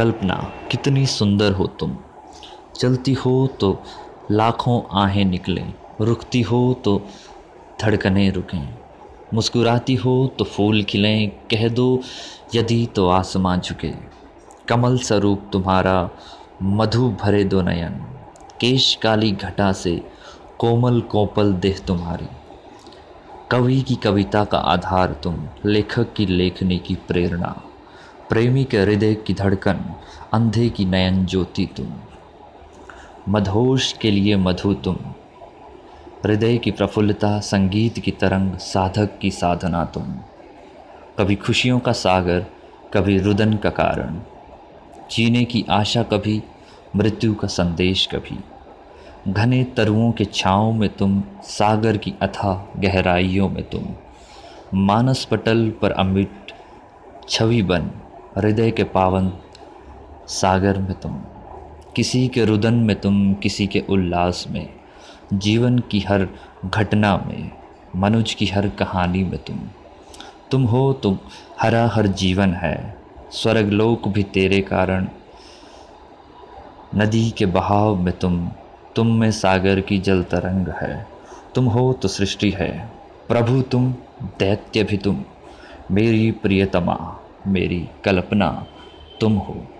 कल्पना, कितनी सुंदर हो तुम। चलती हो तो लाखों आहें निकलें, रुकती हो तो धड़कनें रुकें, मुस्कुराती हो तो फूल खिलें, कह दो यदि तो आसमां झुके। कमल स्वरूप तुम्हारा, मधु भरे दो नयन, केश काली घटा से कोमल कोपल देह तुम्हारी। कवि की कविता का आधार तुम, लेखक की लेखनी की प्रेरणा, प्रेमी के हृदय की धड़कन, अंधे की नयन ज्योति तुम। मधोश के लिए मधु तुम, हृदय की प्रफुल्लता, संगीत की तरंग, साधक की साधना तुम। कभी खुशियों का सागर, कभी रुदन का कारण, जीने की आशा कभी, मृत्यु का संदेश कभी। घने तरुओं के छाँव में तुम, सागर की अथाह गहराइयों में तुम। मानस पटल पर अमिट छवि बन, हृदय के पावन सागर में तुम। किसी के रुदन में तुम, किसी के उल्लास में, जीवन की हर घटना में, मनुज की हर कहानी में तुम। तुम हो तुम, हरा हर जीवन है, स्वर्गलोक भी तेरे कारण, नदी के बहाव में तुम में सागर की जल तरंग है। तुम हो तो सृष्टि है, प्रभु तुम, दैत्य भी तुम। मेरी प्रियतमा, मेरी कल्पना तुम हो।